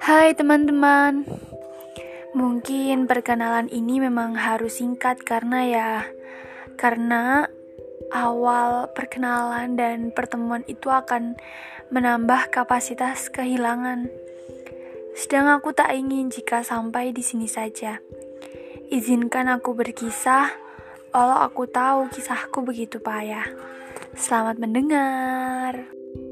Hai teman-teman, mungkin perkenalan ini memang harus singkat karena awal perkenalan dan pertemuan itu akan menambah kapasitas kehilangan. Sedang aku tak ingin jika sampai di sini saja. Izinkan aku berkisah, walau aku tahu kisahku begitu payah. Selamat mendengar.